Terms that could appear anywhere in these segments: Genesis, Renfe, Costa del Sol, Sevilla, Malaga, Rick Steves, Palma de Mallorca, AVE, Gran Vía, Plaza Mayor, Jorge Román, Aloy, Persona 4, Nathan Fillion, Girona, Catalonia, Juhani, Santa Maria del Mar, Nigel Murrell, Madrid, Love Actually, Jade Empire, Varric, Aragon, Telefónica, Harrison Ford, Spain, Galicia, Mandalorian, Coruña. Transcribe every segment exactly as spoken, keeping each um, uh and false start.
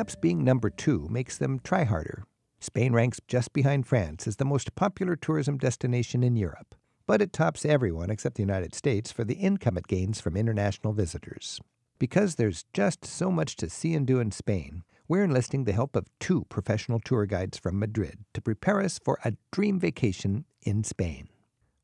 Perhaps being number two makes them try harder. Spain ranks just behind France as the most popular tourism destination in Europe, but it tops everyone except the United States for the income it gains from international visitors. Because there's just so much to see and do in Spain, we're enlisting the help of two professional tour guides from Madrid to prepare us for a dream vacation in Spain.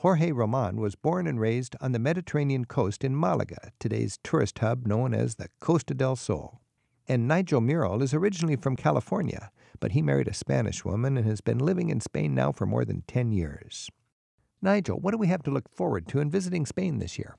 Jorge Román was born and raised on the Mediterranean coast in Malaga, today's tourist hub known as the Costa del Sol. And Nigel Murrell is originally from California, but he married a Spanish woman and has been living in Spain now for more than ten years. Nigel, what do we have to look forward to in visiting Spain this year?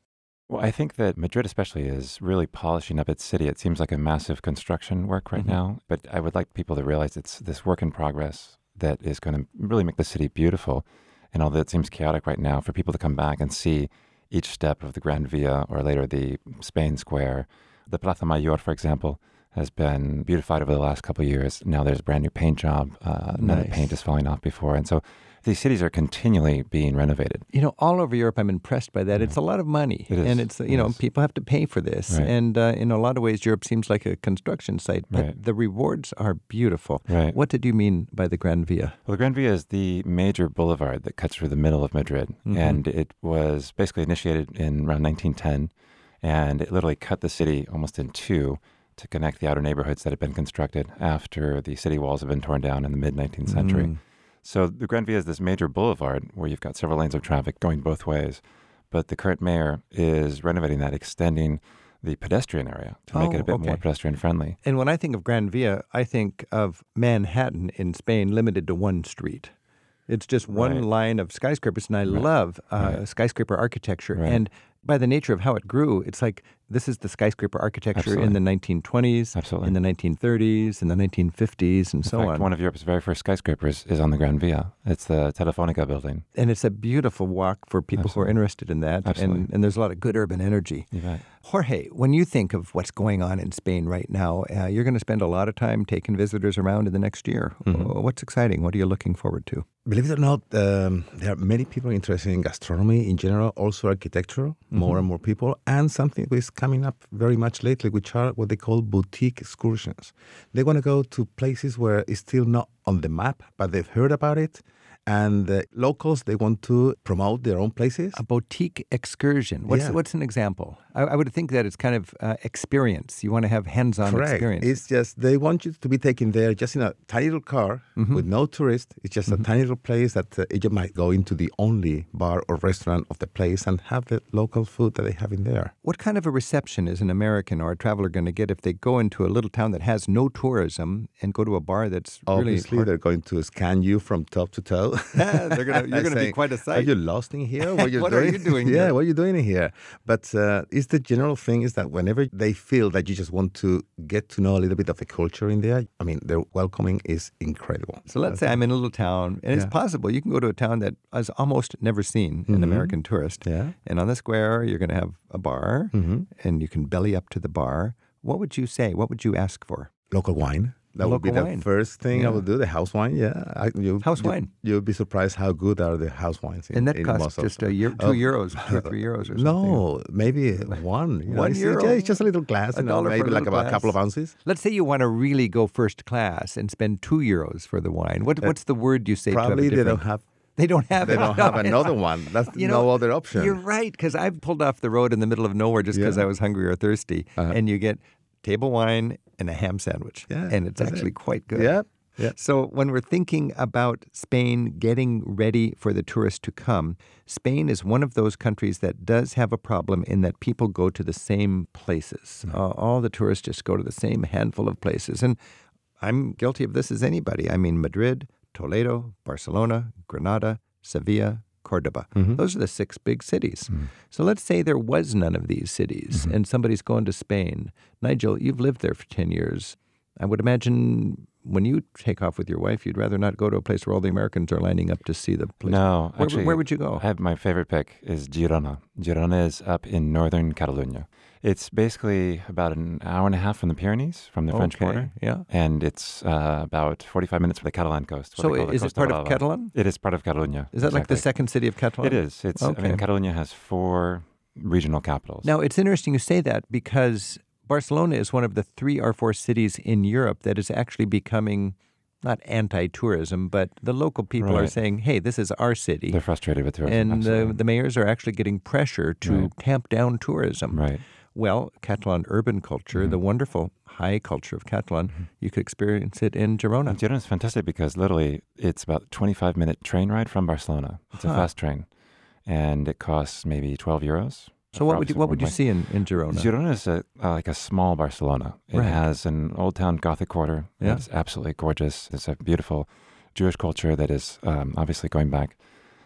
Well, I think that Madrid especially is really polishing up its city. It seems like a massive construction work right mm-hmm. now, but I would like people to realize it's this work in progress that is going to really make the city beautiful. And although it seems chaotic right now, for people to come back and see each step of the Gran Vía or later the Spain Square, the Plaza Mayor, for example, has been beautified over the last couple of years. Now there's a brand new paint job. Uh, none of the paint is falling off before. And so these cities are continually being renovated. You know, all over Europe, I'm impressed by that. Right. It's a lot of money. It is. And it's, you it know, is. people have to pay for this. Right. And uh, in a lot of ways, Europe seems like a construction site, but right. the rewards are beautiful. Right. What did you mean by the Gran Vía? Well, the Gran Vía is the major boulevard that cuts through the middle of Madrid. Mm-hmm. And it was basically initiated in around nineteen ten. And it literally cut the city almost in two to connect the outer neighborhoods that had been constructed after the city walls had been torn down in the mid-nineteenth century. Mm. So the Gran Vía is this major boulevard where you've got several lanes of traffic going both ways. But the current mayor is renovating that, extending the pedestrian area to oh, make it a bit okay. more pedestrian-friendly. And when I think of Gran Vía, I think of Manhattan in Spain limited to one street. It's just one right. line of skyscrapers, and I right. love uh, right. skyscraper architecture. Right. And by the nature of how it grew, it's like this is the skyscraper architecture Absolutely. in the nineteen twenties, Absolutely. in the nineteen thirties, in the nineteen fifties, and in so fact, on. One of Europe's very first skyscrapers is on the Gran Vía. It's the Telefónica building. And it's a beautiful walk for people Absolutely. who are interested in that. Absolutely. And, and there's a lot of good urban energy. Right. Jorge, when you think of what's going on in Spain right now, uh, you're going to spend a lot of time taking visitors around in the next year. Mm-hmm. What's exciting? What are you looking forward to? Believe it or not, um, there are many people interested in gastronomy in general, also architecture, mm-hmm. more and more people, and something that is coming up very much lately, which are what they call boutique excursions. They want to go to places where it's still not on the map, but they've heard about it, and the locals, they want to promote their own places. A boutique excursion. What's yeah. what's an example? I, I would think that it's kind of uh, experience. You want to have hands-on Correct. experience. It's just they want you to be taken there just in a tiny little car mm-hmm. with no tourist. It's just mm-hmm. a tiny little place that uh, you might go into the only bar or restaurant of the place and have the local food that they have in there. What kind of a reception is an American or a traveler going to get if they go into a little town that has no tourism and go to a bar that's Obviously, really... Obviously, they're going to scan you from top to toe. yeah, they're gonna, you're going to be quite a sight. Are you lost in here? What, what doing? are you doing here? Yeah, what are you doing in here? But uh, it's the general thing is that whenever they feel that you just want to get to know a little bit of the culture in there, I mean, their welcoming is incredible. So let's say I'm in a little town, and yeah. it's possible. You can go to a town that is almost never seen an mm-hmm. American tourist. Yeah. And on the square, you're going to have a bar, mm-hmm. and you can belly up to the bar. What would you say? What would you ask for? Local wine. That Local would be the wine. first thing yeah. I would do, the house wine, yeah. I, you, house you, wine. You'll be surprised how good are the house wines. In, and that in costs Moscow. just a year, two oh. euros, two or three euros or something. No, maybe one. You know, one it's, euro? Yeah, it's just a little glass, a you know, dollar maybe for a like about a couple of ounces. Let's say you want to really go first class and spend two euros for the wine. What, uh, what's the word you say to have a Probably they don't have... They don't have They don't have another one. That's you know, no other option. You're right, because I've pulled off the road in the middle of nowhere just because yeah. I was hungry or thirsty, uh-huh. and you get... table wine and a ham sandwich. Yeah, and it's actually it. quite good. Yeah, yeah. So when we're thinking about Spain getting ready for the tourists to come, Spain is one of those countries that does have a problem in that people go to the same places. Mm-hmm. Uh, all the tourists just go to the same handful of places. And I'm guilty of this as anybody. I mean, Madrid, Toledo, Barcelona, Granada, Sevilla, Cordoba. Mm-hmm. Those are the six big cities. Mm-hmm. So let's say there was none of these cities mm-hmm. and somebody's going to Spain. Nigel, you've lived there for ten years. I would imagine when you take off with your wife, you'd rather not go to a place where all the Americans are lining up to see the place. No. Where, actually, where would you go? I have my favorite pick is Girona. Girona is up in northern Catalonia. It's basically about an hour and a half from the Pyrenees, from the okay. French border. Yeah. And it's uh, about forty-five minutes from the Catalan coast. So is it part of Catalan? It is part of Catalonia. Is that exactly. like the second city of Catalonia? It is. It's, okay. I mean, Catalonia has four regional capitals. Now, it's interesting you say that because Barcelona is one of the three or four cities in Europe that is actually becoming not anti-tourism, but the local people right. are saying, hey, this is our city. They're frustrated with tourism. And the, the mayors are actually getting pressure to right. tamp down tourism. Right. Well, Catalan urban culture, mm-hmm. the wonderful high culture of Catalan, mm-hmm. you could experience it in Girona. And Girona is fantastic because literally it's about a twenty-five minute train ride from Barcelona. It's huh. a fast train. And it costs maybe twelve euros. So what would you, what would you see in, in Girona? Girona is a, uh, like a small Barcelona. It right. has an old town Gothic quarter. Yeah. It's absolutely gorgeous. It's a beautiful Jewish culture that is um, obviously going back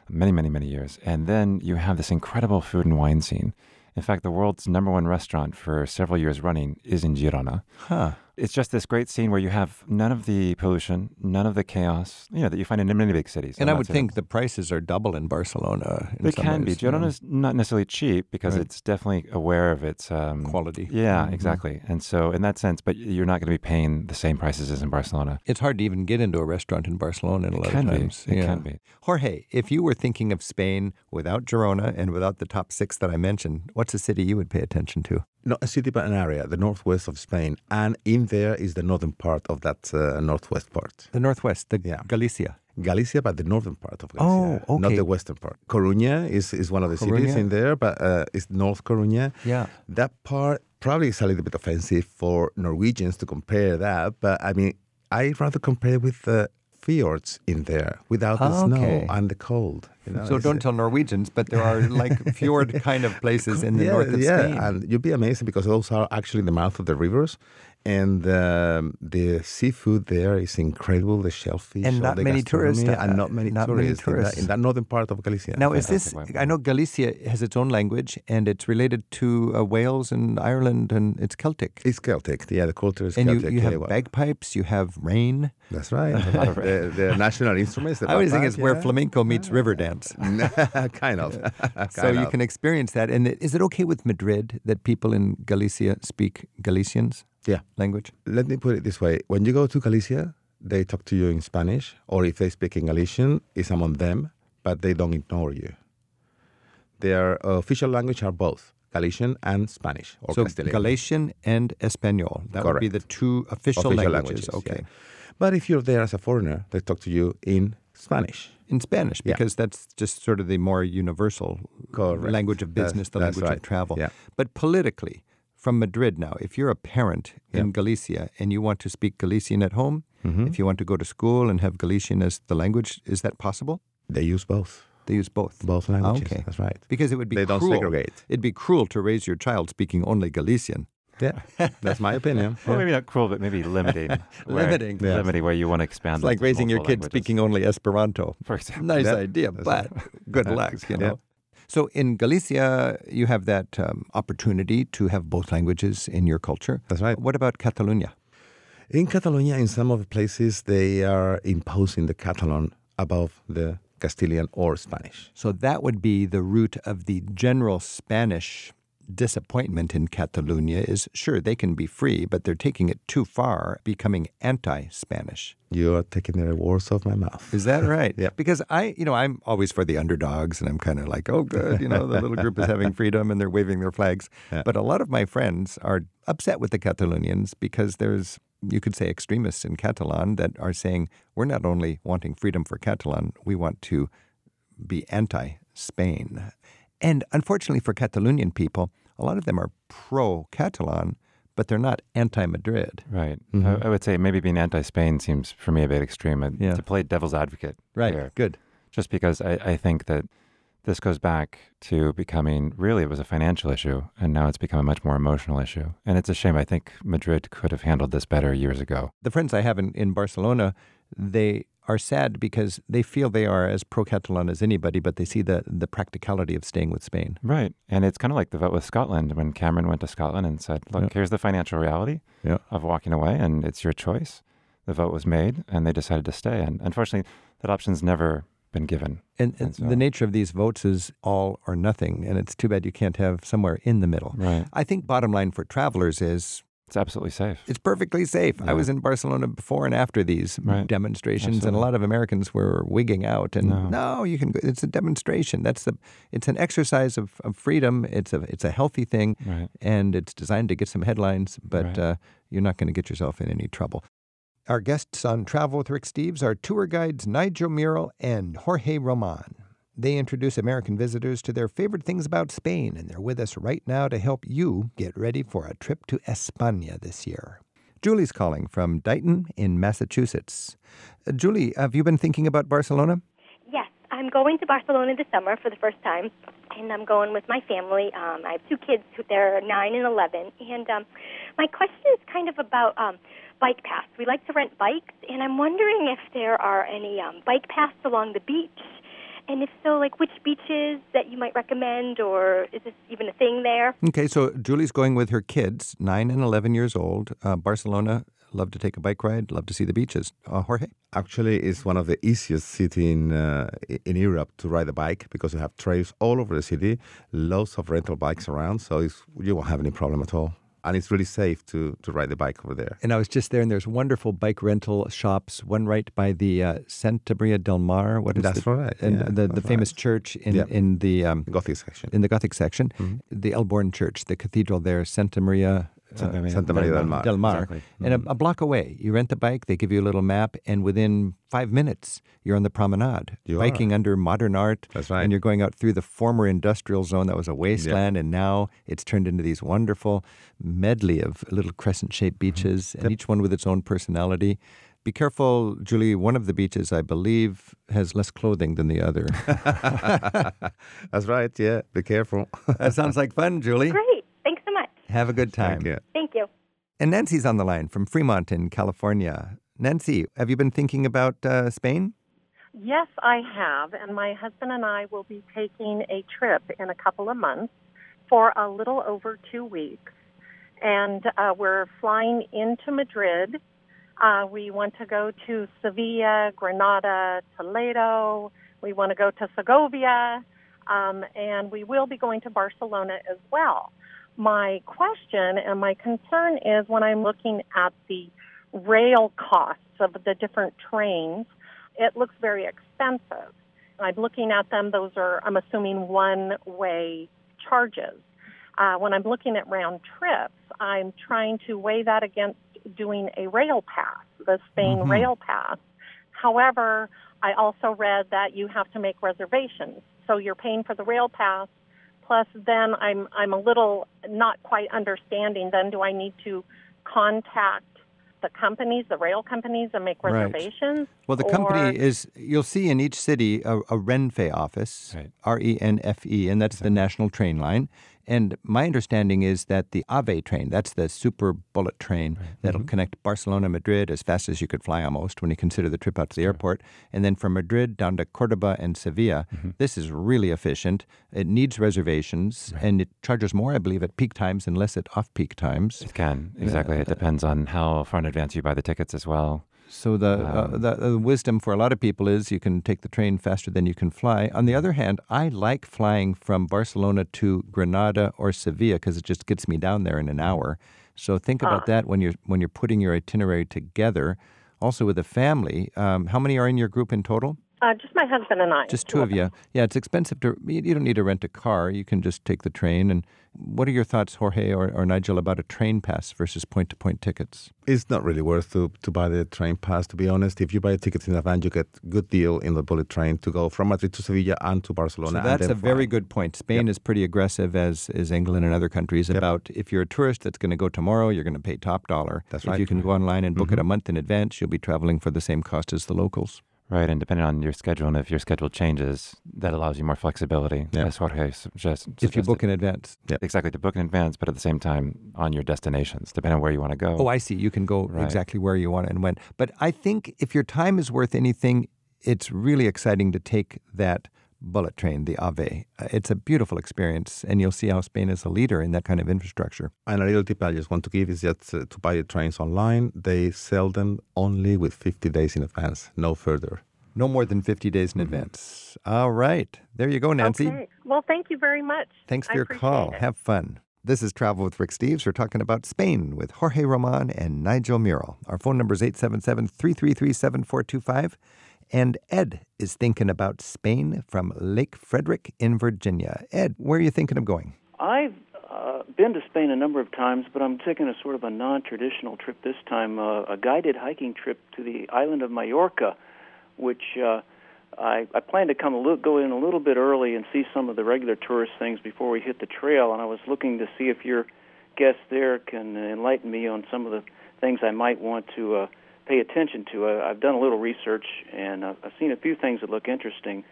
many, many, many years. And then you have this incredible food and wine scene. In fact, the world's number one restaurant for several years running is in Girona. Huh. It's just this great scene where you have none of the pollution, none of the chaos, you know, that you find in many big cities. And I would think the prices are double in Barcelona. They can be. Girona's not necessarily cheap because right. it's definitely aware of its um, quality. Yeah, mm-hmm. exactly. And so in that sense, but you're not going to be paying the same prices as in Barcelona. It's hard to even get into a restaurant in Barcelona in a lot of times. It can be. It can be. Jorge, if you were thinking of Spain without Girona and without the top six that I mentioned, what's a city you would pay attention to? Not a city, but an area, the northwest of Spain. And in there is the northern part of that uh, northwest part. The northwest, the yeah. Galicia. Galicia, but the northern part of Galicia, oh, okay. not the western part. Coruña is, is one of the Coruña. cities in there, but uh, it's North Coruña. Yeah. That part probably is a little bit offensive for Norwegians to compare that, but I mean, I'd rather compare it with the fjords in there without the oh, snow okay. and the cold. You know, so don't tell Norwegians, but there are like fjord kind of places in the yeah, north of yeah. Spain. Yeah, and you'd be amazed because those are actually the mouth of the rivers. And um, the seafood there is incredible, the shellfish. And not many tourists. Uh, and not many not tourists, many tourists. In, that, in that northern part of Galicia. Now, is this, I know Galicia has its own language, and it's related to uh, Wales and Ireland, and it's Celtic. It's Celtic, yeah, the culture is and Celtic. And you, you have yeah, bagpipes, you have rain. That's right. the, the national instruments. The I always bagpipe, think it's yeah. where flamenco meets yeah. river dance. kind of. kind so of. You can experience that. And is it okay with Madrid that people in Galicia speak Galicians? Yeah. Language? Let me put it this way. When you go to Galicia, they talk to you in Spanish, or if they speak in Galician, it's among them, but they don't ignore you. Their official language are both Galician and Spanish, or so Castilian. So Galician and Espanol. That Correct. would be the two official, official languages. languages. Okay. Yeah. But if you're there as a foreigner, they talk to you in Spanish. In Spanish, because yeah. that's just sort of the more universal Correct. language of business, that's, the language right. of travel. Yeah. But politically, from Madrid now, if you're a parent in yep. Galicia and you want to speak Galician at home, mm-hmm. if you want to go to school and have Galician as the language, is that possible? They use both. They use both. Both languages, okay. that's right. Because it would be they cruel. They don't segregate. It'd be cruel to raise your child speaking only Galician. Yeah, that's my opinion. Well, yeah. maybe not cruel, but maybe limiting. where, limiting. Yeah. Limiting where you want to expand. It's like raising your kid languages. speaking only Esperanto. For example. Nice that, idea, but good that, luck, you know. Yeah. So in Galicia, you have that um, opportunity to have both languages in your culture. That's right. What about Catalonia? In Catalonia, in some of the places, they are imposing the Catalan above the Castilian or Spanish. So that would be the root of the general Spanish disappointment in Catalonia is, sure, they can be free, but they're taking it too far, becoming anti-Spanish. You're taking the words off my mouth. Is that right? yeah. Because I, you know, I'm always for the underdogs, and I'm kind of like, oh, good, you know, the little group is having freedom, and they're waving their flags. Yeah. But a lot of my friends are upset with the Catalonians because there's, you could say, extremists in Catalan that are saying, we're not only wanting freedom for Catalan, we want to be anti-Spain. And unfortunately for Catalonian people, a lot of them are pro-Catalan, but they're not anti-Madrid. Right. Mm-hmm. I, I would say maybe being anti-Spain seems for me a bit extreme. I, yeah. To play devil's advocate. Right. Here, Good. Just because I, I think that this goes back to becoming, really it was a financial issue, and now it's become a much more emotional issue. And it's a shame. I think Madrid could have handled this better years ago. The friends I have in, in Barcelona, they are sad because they feel they are as pro-Catalan as anybody, but they see the, the practicality of staying with Spain. Right. And it's kind of like the vote with Scotland when Cameron went to Scotland and said, look, yeah. here's the financial reality yeah. of walking away, and it's your choice. The vote was made, and they decided to stay. And unfortunately, that option's never been given. And, and so, the nature of these votes is all or nothing, and it's too bad you can't have somewhere in the middle. Right. I think bottom line for travelers is It's absolutely safe. It's perfectly safe. Yeah. I was in Barcelona before and after these right. demonstrations, absolutely. And a lot of Americans were wigging out. And no, no you can. Go. It's a demonstration. That's the. It's an exercise of, of freedom. It's a. It's a healthy thing, right. and it's designed to get some headlines. But right. uh, you're not going to get yourself in any trouble. Our guests on Travel with Rick Steves are tour guides Nigel Murrell and Jorge Román. They introduce American visitors to their favorite things about Spain, and they're with us right now to help you get ready for a trip to España this year. Julie's calling from Dighton in Massachusetts. Uh, Julie, have you been thinking about Barcelona? Yes, I'm going to Barcelona this summer for the first time, and I'm going with my family. Um, I have two kids. They're nine and eleven, and um, my question is kind of about um, bike paths. We like to rent bikes, and I'm wondering if there are any um, bike paths along the beach. And if so, like, which beaches that you might recommend, or is this even a thing there? Okay, so Julie's going with her kids, nine and eleven years old, uh, Barcelona, love to take a bike ride, love to see the beaches. Uh, Jorge? Actually, it's one of the easiest cities in, uh, in Europe to ride a bike because you have trails all over the city, loads of rental bikes around, so it's, you won't have any problem at all. And it's really safe to, to ride the bike over there. And I was just there, and there's wonderful bike rental shops, one right by the uh, Santa Maria del Mar. What is that's the, right. And yeah, the, the famous right. church in, yeah. in the um, Gothic section. In the Gothic section. Mm-hmm. The Elborn Church, the cathedral there, Santa Maria, uh, Santa Maria, Santa Maria del Mar. Del Mar. Exactly. And mm-hmm. a, a block away, you rent the bike, they give you a little map, and within five minutes, you're on the promenade, you biking are. under modern art. That's right. And you're going out through the former industrial zone that was a wasteland, yeah. and now it's turned into these wonderful medley of little crescent-shaped beaches, mm-hmm. and each one with its own personality. Be careful, Julie. One of the beaches, I believe, has less clothing than the other. That's right, yeah. Be careful. That sounds like fun, Julie. Great. Thanks so much. Have a good time. Thank you. Thank you. And Nancy's on the line from Fremont in California. Nancy, have you been thinking about uh, Spain? Yes, I have. And my husband and I will be taking a trip in a couple of months for a little over two weeks. And uh, we're flying into Madrid. Uh, we want to go to Sevilla, Granada, Toledo. We want to go to Segovia. Um, and we will be going to Barcelona as well. My question and my concern is when I'm looking at the rail costs of the different trains, it looks very expensive. I'm looking at them. Those are, I'm assuming, one-way charges. Uh, when I'm looking at round trips, I'm trying to weigh that against doing a rail pass, the Spain mm-hmm. rail pass. However, I also read that you have to make reservations. So you're paying for the rail pass, plus then I'm I'm a little not quite understanding. Then do I need to contact the companies, the rail companies, and make reservations? Right. Well, the or... company is, you'll see in each city a, a Renfe office, right. R E N F E, and that's exactly. the national train line. And my understanding is that the AVE train, that's the super bullet train right. that'll mm-hmm. connect Barcelona, Madrid as fast as you could fly almost when you consider the trip out to the sure. airport. And then from Madrid down to Cordoba and Sevilla, mm-hmm. this is really efficient. It needs reservations right. and it charges more, I believe, at peak times and less at off-peak times. It can, exactly. Uh, it depends on how far in advance you buy the tickets as well. So the, um, uh, the the wisdom for a lot of people is you can take the train faster than you can fly. On the other hand, I like flying from Barcelona to Granada or Sevilla because it just gets me down there in an hour. So think about uh, that when you're when you're putting your itinerary together. Also with a family, um, how many are in your group in total? Uh, just my husband and I. Just two of you. Yeah, it's expensive to. You don't need to rent a car. You can just take the train. And what are your thoughts, Jorge or, or Nigel, about a train pass versus point-to-point tickets? It's not really worth to to buy the train pass, to be honest. If you buy tickets in advance, you get a good deal in the bullet train to go from Madrid to Sevilla and to Barcelona. So that's a very good point. Spain yep. is pretty aggressive, as is England and other countries, yep. about if you're a tourist that's going to go tomorrow, you're going to pay top dollar. That's right. If you can go online and book mm-hmm. it a month in advance, you'll be traveling for the same cost as the locals. Right, and depending on your schedule, and if your schedule changes, that allows you more flexibility, yeah. as Jorge suggests. If you book in advance. Yeah. Exactly, to book in advance, but at the same time, on your destinations, depending on where you want to go. Oh, I see. You can go right. exactly where you want and when. But I think if your time is worth anything, it's really exciting to take that bullet train, the AVE. It's a beautiful experience, and you'll see how Spain is a leader in that kind of infrastructure. And a little tip I just want to give is that uh, to buy the trains online, they sell them only with fifty days in advance, no further. No more than fifty days in mm-hmm. advance. All right. There you go, Nancy. Okay. Well, thank you very much. Thanks for I your call. It. Have fun. This is Travel with Rick Steves. We're talking about Spain with Jorge Román and Nigel Murrell. Our phone number is eight seven seven, three three three, seven four two five. And Ed is thinking about Spain from Lake Frederick in Virginia. Ed, where are you thinking of going? I've uh, been to Spain a number of times, but I'm taking a sort of a non-traditional trip this time, uh, a guided hiking trip to the island of Mallorca, which... Uh, I, I planned to come a little, go in a little bit early and see some of the regular tourist things before we hit the trail, and I was looking to see if your guest there can enlighten me on some of the things I might want to uh, pay attention to. I, I've done a little research, and I've, I've seen a few things that look interesting,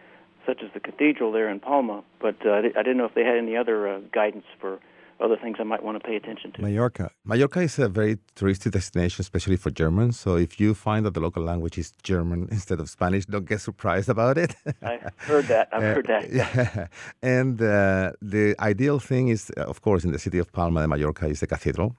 such as the cathedral there in Palma, but uh, I, di- I didn't know if they had any other uh, guidance for other things I might want to pay attention to. Mallorca. Mallorca is a very touristy destination, especially for Germans. So if you find that the local language is German instead of Spanish, don't get surprised about it. I've heard that. I've uh, heard that. Yeah. And uh, the ideal thing is, of course, in the city of Palma de Mallorca is the cathedral.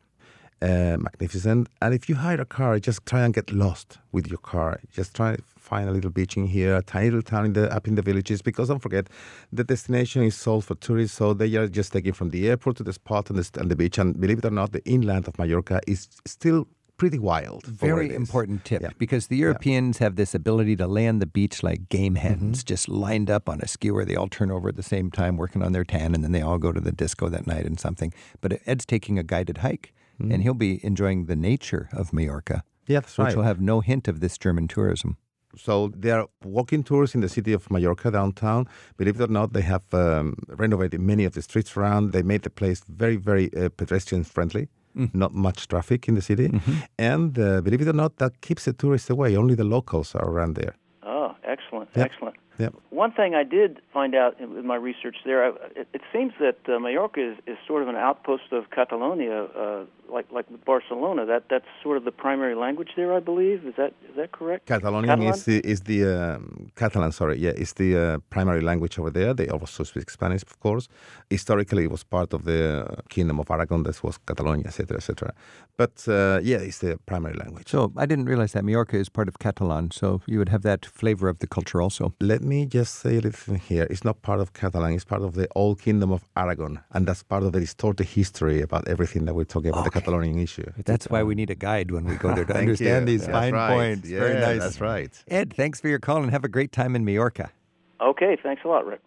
Uh, magnificent. And if you hire a car, just try and get lost with your car. Just try to find a little beach in here, a tiny little town in the, up in the villages, because don't forget, the destination is sold for tourists, so they are just taken from the airport to the spot and the, and the beach. And believe it or not, the inland of Mallorca is still pretty wild. Very important tip, yeah. Because the Europeans yeah. have this ability to lay on the beach like game hens, mm-hmm. just lined up on a skewer. They all turn over at the same time, working on their tan, and then they all go to the disco that night and something. But Ed's taking a guided hike. Mm. And he'll be enjoying the nature of Mallorca, yeah, that's right. Which will have no hint of this German tourism. So there are walking tours in the city of Mallorca downtown. Believe it or not, they have um, renovated many of the streets around. They made the place very, very uh, pedestrian-friendly. Mm. Not much traffic in the city. Mm-hmm. And uh, believe it or not, that keeps the tourists away. Only the locals are around there. Oh, excellent, yep. excellent. Yep. One thing I did find out in my research there, it, it seems that uh, Mallorca is, is sort of an outpost of Catalonia, uh, like like Barcelona. That that's sort of the primary language there, I believe. Is that is that correct? Catalonian Catalan? is the is the um, Catalan. Sorry, yeah, is the uh, primary language over there. They also speak Spanish, of course. Historically, it was part of the Kingdom of Aragon. That was Catalonia, et cetera, et cetera. But uh, yeah, it's the primary language. So I didn't realize that Mallorca is part of Catalan. So you would have that flavor of the culture also. Let Let me just say a little thing here. It's not part of Catalan. It's part of the old Kingdom of Aragon. And that's part of the distorted history about everything that we're talking about, okay. The Catalonian issue. That's why we need a guide when we go there to understand you. These that's fine right. points. Yeah, very nice. That's right. Ed, thanks for your call and have a great time in Mallorca. Okay, thanks a lot, Rick.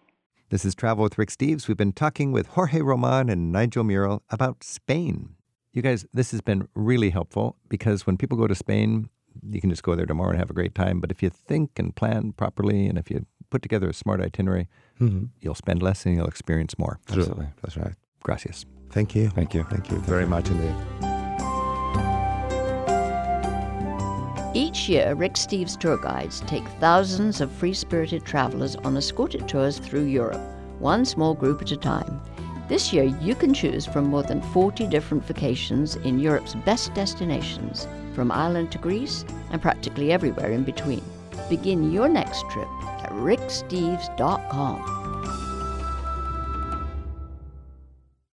This is Travel with Rick Steves. We've been talking with Jorge Román and Nigel Murrell about Spain. You guys, this has been really helpful because when people go to Spain, you can just go there tomorrow and have a great time. But if you think and plan properly and if you put together a smart itinerary, mm-hmm. you'll spend less and you'll experience more. Absolutely. That's right. Gracias. Thank you. Thank you. Thank you very much indeed. Each year, Rick Steves tour guides take thousands of free-spirited travelers on escorted tours through Europe, one small group at a time. This year, you can choose from more than forty different vacations in Europe's best destinations, from Ireland to Greece and practically everywhere in between. Begin your next trip at rick steves dot com.